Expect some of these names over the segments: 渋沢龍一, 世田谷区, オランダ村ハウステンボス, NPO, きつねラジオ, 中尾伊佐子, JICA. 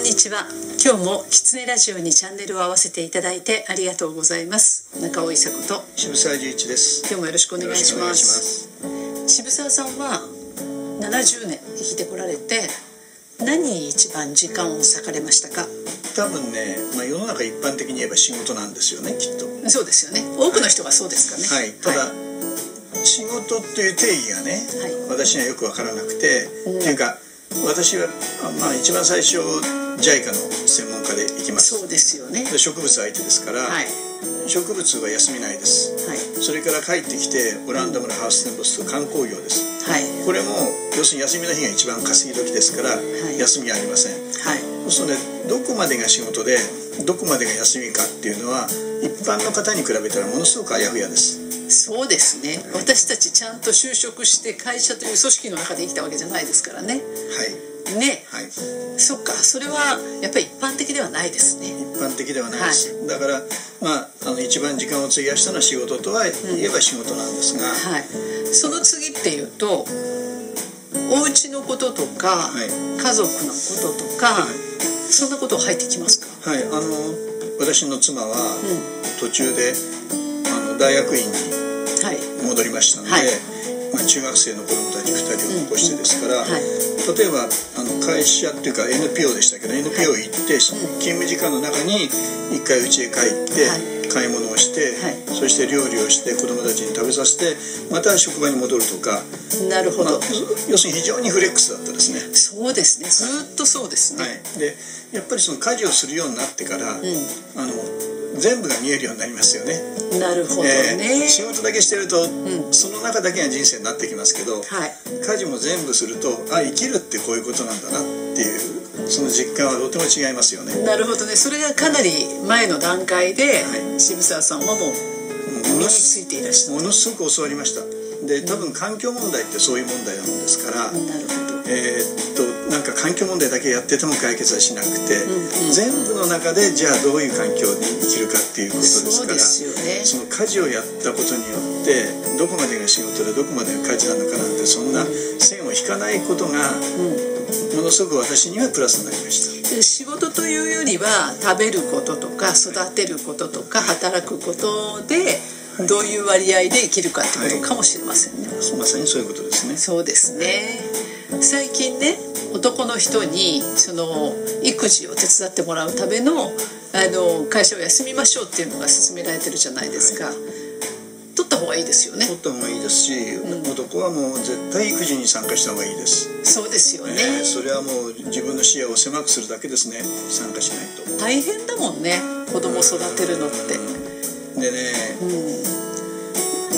んにちは。今日もキツネラジオにチャンネルを合わせていただいてありがとうございます。中尾伊佐子と渋沢龍一です。今日もよろしくお願いします。渋沢さんは70年生きてこられて、何に一番時間を割かれましたか？多分ね、世の中一般的に言えば仕事なんですよね、きっと。そうですよね。多くの人がそうですかね。はい。ただ仕事っていう定義がね、私にはよく分からなくて、っていうか。私は、一番最初 JICA の専門家で行きます。そうですよね。植物相手ですから、植物は休みないです、それから帰ってきてオランダ村ハウステンボスと観光業です、これも要するに休みの日が一番稼ぎ時ですから、休みはありません、そうするとね、どこまでが仕事でどこまでが休みかっていうのは一般の方に比べたらものすごくあやふやです。そうですね。私たちちゃんと就職して会社という組織の中で生きたわけじゃないですからね。そっか、それはやっぱり一般的ではないですね。一般的ではないです、だから、一番時間を費やしたのは仕事とは言えば仕事なんですが、その次っていうとお家のこととか、家族のこととか、そんなこと入ってきますか？私の妻は途中で、大学院に戻りましたので、中学生の子どもたち2人を残してですから、例えば会社っていうか NPO でしたけど、 NPO 行って勤務時間の中に1回家へ帰って買い物をして、そして料理をして子どもたちに食べさせてまた職場に戻るとか。なるほど。要するに非常にフレックスだったですね。そうですね、ずっとそうですね、でやっぱりその家事をするようになってから、全部が見えるようになりますよね。なるほどね。仕事だけしてると、その中だけが人生になってきますけど、家事も全部すると、生きるってこういうことなんだなっていうその実感はとても違いますよね。なるほどね。それがかなり前の段階で、渋沢さんはもう身についていらっしゃる。ものすごく教わりました。で、多分環境問題ってそういう問題なもんですから。なるほど。なんか環境問題だけやってても解決はしなくて、全部の中でじゃあどういう環境に生きるかっていうことですから、その家事をやったことによってどこまでが仕事でどこまでが家事なのかなんて、そんな線を引かないことがものすごく私にはプラスになりました。仕事というよりは食べることとか育てることとか働くことでどういう割合で生きるかってことかもしれませんね。まさにそういうことですね。そうですね。最近ね、男の人にその育児を手伝ってもらうため の会社を休みましょうっていうのが勧められてるじゃないですか、取った方がいいですよね。取った方がいいですし、男はもう絶対育児に参加した方がいいです。そうですよね、それはもう自分の視野を狭くするだけですね。参加しないと大変だもんね、子供を育てるのって。でね、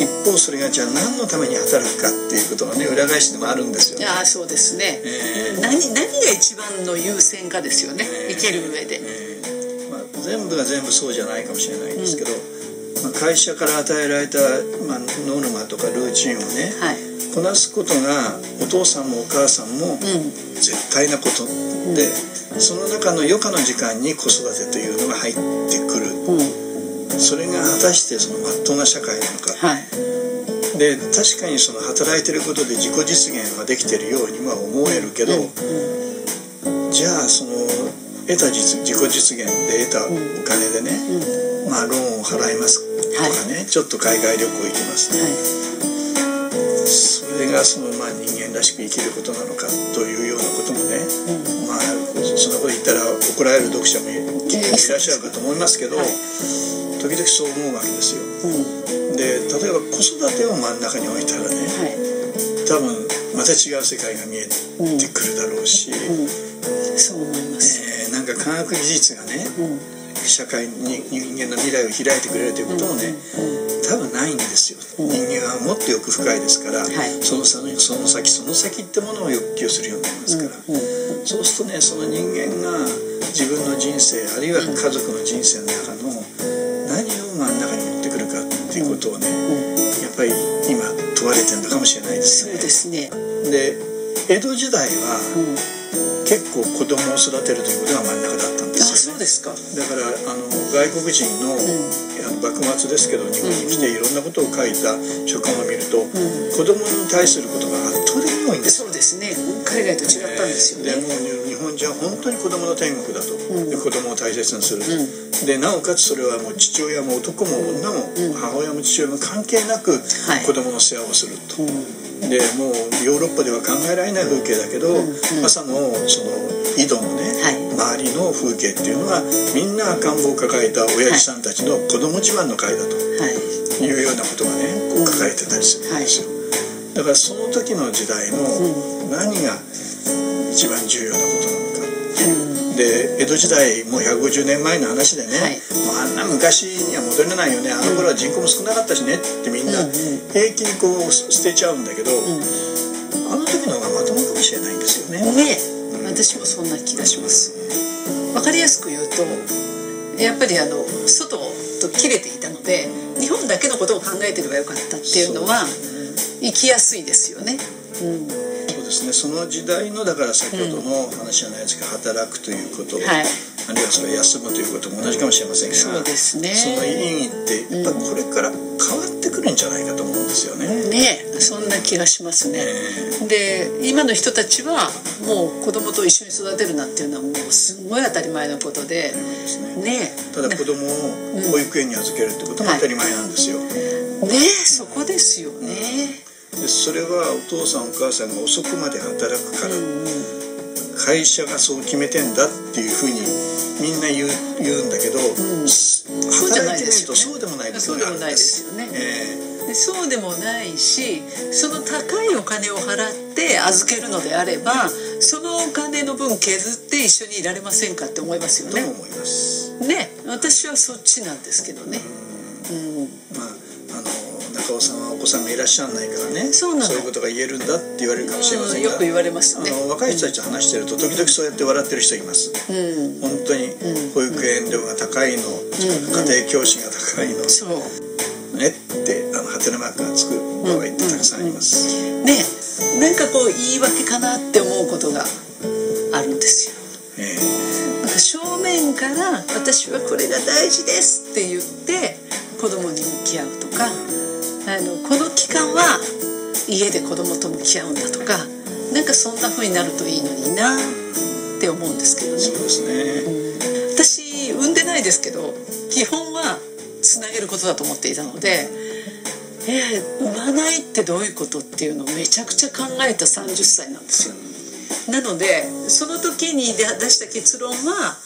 一方それがじゃあ何のために働くかっていうことがね、裏返しでもあるんですよね。ああ、そうですね、何が一番の優先かですよね、生きる上で、全部が全部そうじゃないかもしれないんですけど、会社から与えられた、ノルマとかルーチンをね、こなすことがお父さんもお母さんも絶対なことで、その中の余暇の時間に子育てというのが入ってくる、それが果たしてそのまっとうな社会なのか、で確かにその働いてることで自己実現はできてるようには思えるけど、じゃあその得た自己実現で得たお金でね、ローンを払いますとかね、ちょっと海外旅行行きますね、それがその人間らしく生きることなのかというようなこともね、そんなこと言ったら怒られる読者もいらっしゃるかと思いますけど、時々そう思うわけですよ、で例えば子育てを真ん中に置いたらね、多分また違う世界が見えてくるだろうし、そう思います、なんか科学技術がね、社会に人間の未来を開いてくれるということもね、多分ないんですよ。人間はもっと欲深いですから、その先ってものを欲求するようになりますから、そうするとね、その人間が自分の人生あるいは家族の人生の中の何を真ん中に持ってくるかっていうことをね、やっぱり今問われてるのかもしれないですね。そうですね。で、江戸時代は結構子供を育てるということが真ん中だったんですよね。あ、そうですか。だから外国人の幕末ですけど、日本に来ていろんなことを書いた書簡を見ると、子供に対することが圧倒的に多いんです。そうですね。海外と違ったんですよね。でも日本じゃ本本当に子供の天国だと、うん、で子供を大切にする、うん、でなおかつそれはもう父親も男も女も、うん、母親も父親も関係なく子供の世話をすると、はい、でもうヨーロッパでは考えられない風景だけど、うん、朝のその井戸のね、はい、周りの風景っていうのはみんな赤ん坊を抱えた親父さんたちの子供自慢の会だと、はい、いうようなことがねこう抱えてたりするんですよ、うん、はい、だからその時の時代の何が一番重要なことなのか、うん、で江戸時代もう150年前の話でね、はい、もうあんな昔には戻れないよね、あの頃は人口も少なかったしねってみんな平気にこう捨てちゃうんだけど、うん、あの時の方がまともかもしれないんですよね。ね、うん、私もそんな気がします。わかりやすく言うとやっぱりあの外と切れていたので日本だけのことを考えてればよかったっていうのは生きやすいですよね、うん、その時代のだから先ほどの話じゃないですか、うん、働くということ、はい、あるいはそれ休むということも同じかもしれませんが、そうですね、その意義ってやっぱこれから変わってくるんじゃないかと思うんですよね、うん、ね、そんな気がしますね、で今の人たちはもう子供と一緒に育てるなんていうのはもうすごい当たり前のことで、ね、ただ子供を保育園に預けるってことも当たり前なんですよ、うん、はい、ね、そこですよね、うん、でそれはお父さんお母さんが遅くまで働くから、うん、会社がそう決めてんだっていうふうにみんな言うんだけど、うん、働いてみるとそうでもないことがあるんです。そうでもないし、その高いお金を払って預けるのであればそのお金の分削って一緒にいられませんかって思いますよね。思いますね。私はそっちなんですけどね、うん、まあ中尾さんはお子さんがいらっしゃらないからね、 そういうことが言えるんだって言われるかもしれませんが、よく言われますね。若い人たちと話してると時々そうやって笑ってる人います、うん、本当に保育園料が高いの、うん、家庭教師が高いの、うん、そうねってハテナマークがつく場合ってたくさんあります、うんうんうん、ね、なんかこう言い訳かなって思うことがあるんですよ。なんか正面から私はこれが大事ですって言って子供に向き合うとか、この期間は家で子供と向き合うんだとか、なんかそんな風になるといいのになって思うんですけどね。そうですね、うん、私産んでないですけど基本はつなげることだと思っていたので、産まないってどういうことっていうのをめちゃくちゃ考えた30歳なんですよ。なのでその時に出した結論は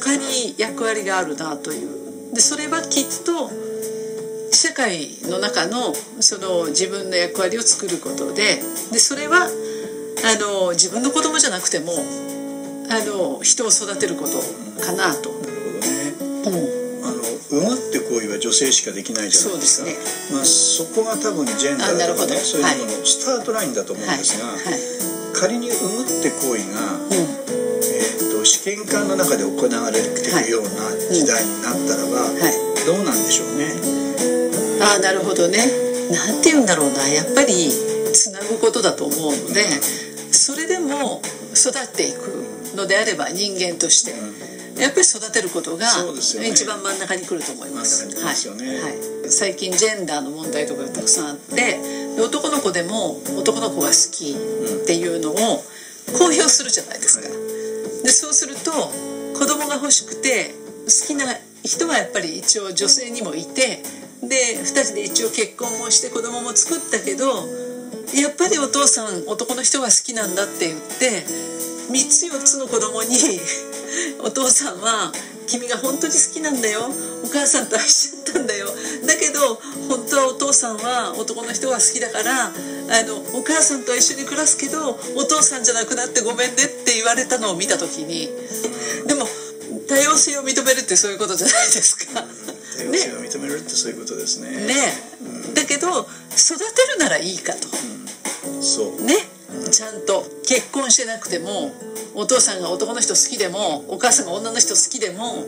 他に役割があるなという、でそれはきっと社会の中のその自分の役割を作ることで、でそれは自分の子供じゃなくても人を育てることかなと。なるほどね、うん、産むって行為は女性しかできないじゃないですか。そうですね、まあ、そこが多分ジェンダーとかね、そういうもののスタートラインだと思うんですが、はいはいはい、仮に産むって行為が、うん、試験管の中で行われているような時代になったらば、どうなんでしょうね、はい、ああ、なるほどね。なんて言うんだろうな、やっぱりつなぐことだと思うので、うん、それでも育っていくのであれば人間として、うん、やっぱり育てることが一番真ん中に来ると思います、はいはい、最近ジェンダーの問題とかがたくさんあって、男の子でも男の子が好きっていうのを公表するじゃないですか、はい、でそうすると子供が欲しくて好きな人はやっぱり一応女性にもいて、で2人で一応結婚もして子供も作ったけど、やっぱりお父さん男の人が好きなんだって言って3つ4つの子供にお父さんは君が本当に好きなんだよ、お母さんと愛しちゃったんだよ、だけど本当はお父さんは男の人が好きだからお母さんと一緒に暮らすけどお父さんじゃなくなってごめんねって言われたのを見た時に、でも多様性を認めるってそういうことじゃないですか、うん、多様性を認めるってそういうことですね、ね、うん、だけど育てるならいいかと、うん、そうね、ちゃんと結婚してなくてもお父さんが男の人好きでもお母さんが女の人好きでも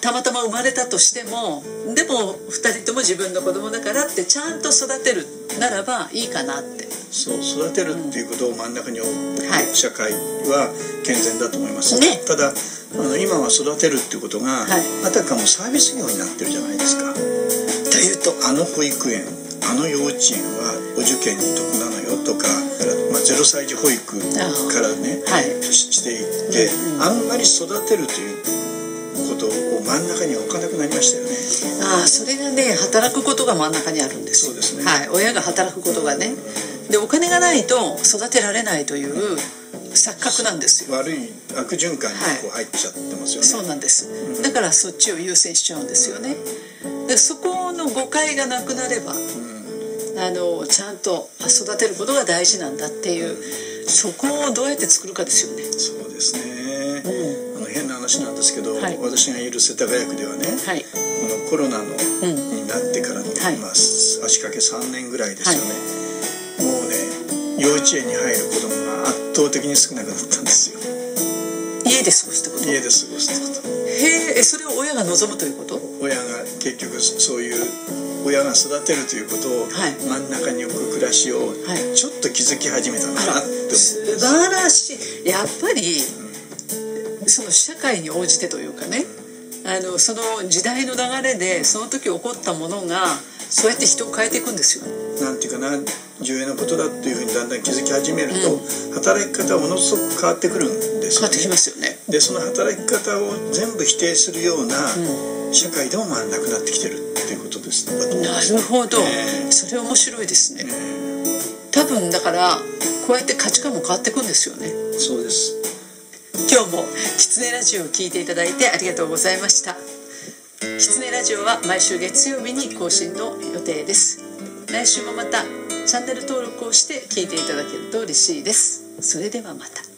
たまたま生まれたとしても、でも2人とも自分の子供だからってちゃんと育てるならばいいかなって、そう育てるっていうことを真ん中に置く、うん、はい、社会は健全だと思います、ね、ただ今は育てるっていうことが、はい、あたかもサービス業になってるじゃないですか。というと保育園幼稚園はお受験に得なのよとかまあ、0歳児保育からね、はい、していって、うん、あんまり育てるということを真ん中に置かなくなりましたよね。ああ、それがね、働くことが真ん中にあるんです。そうですね、はい、親が働くことがね、でお金がないと育てられないという錯覚なんですよ。悪い悪循環にこう入っちゃってますよね、はい、そうなんです、うん、だからそっちを優先しちゃうんですよね。でそこの誤解がなくなれば、うん、ちゃんと育てることが大事なんだっていう、そこをどうやって作るかですよね。そうですね、うん、変な話なんですけど、はい、私がいる世田谷区ではね、はい、コロナの、うん、になってからの、はい、まあ、足掛け3年ぐらいですよね、はい、幼稚園に入る子供が圧倒的に少なくなったんですよ。家で過ごすってこと？家で過ごすってこと。へえ、それを親が望むということ？親が結局そういう親が育てるということを真ん中に置く暮らしをちょっと気づき始めたなって思ってます。素晴らしい。やっぱり、うん、その社会に応じてというかね、その時代の流れでその時起こったものがそうやって人を変えていくんですよ。なんていうかな、重要なことだっていうふうにだんだん気づき始めると、うん、働き方はものすごく変わってくるんですよね。変わってきますよね。でその働き方を全部否定するような社会でも回らなくなってきてるっていうことです、ね、うん、なるほど、それ面白いですね、多分だからこうやって価値観も変わってくんですよね。そうです。今日もきつねラジオを聞いていただいてありがとうございました。きつねラジオは毎週月曜日に更新の予定です。来週もまたチャンネル登録をして聞いていただけると嬉しいです。それではまた。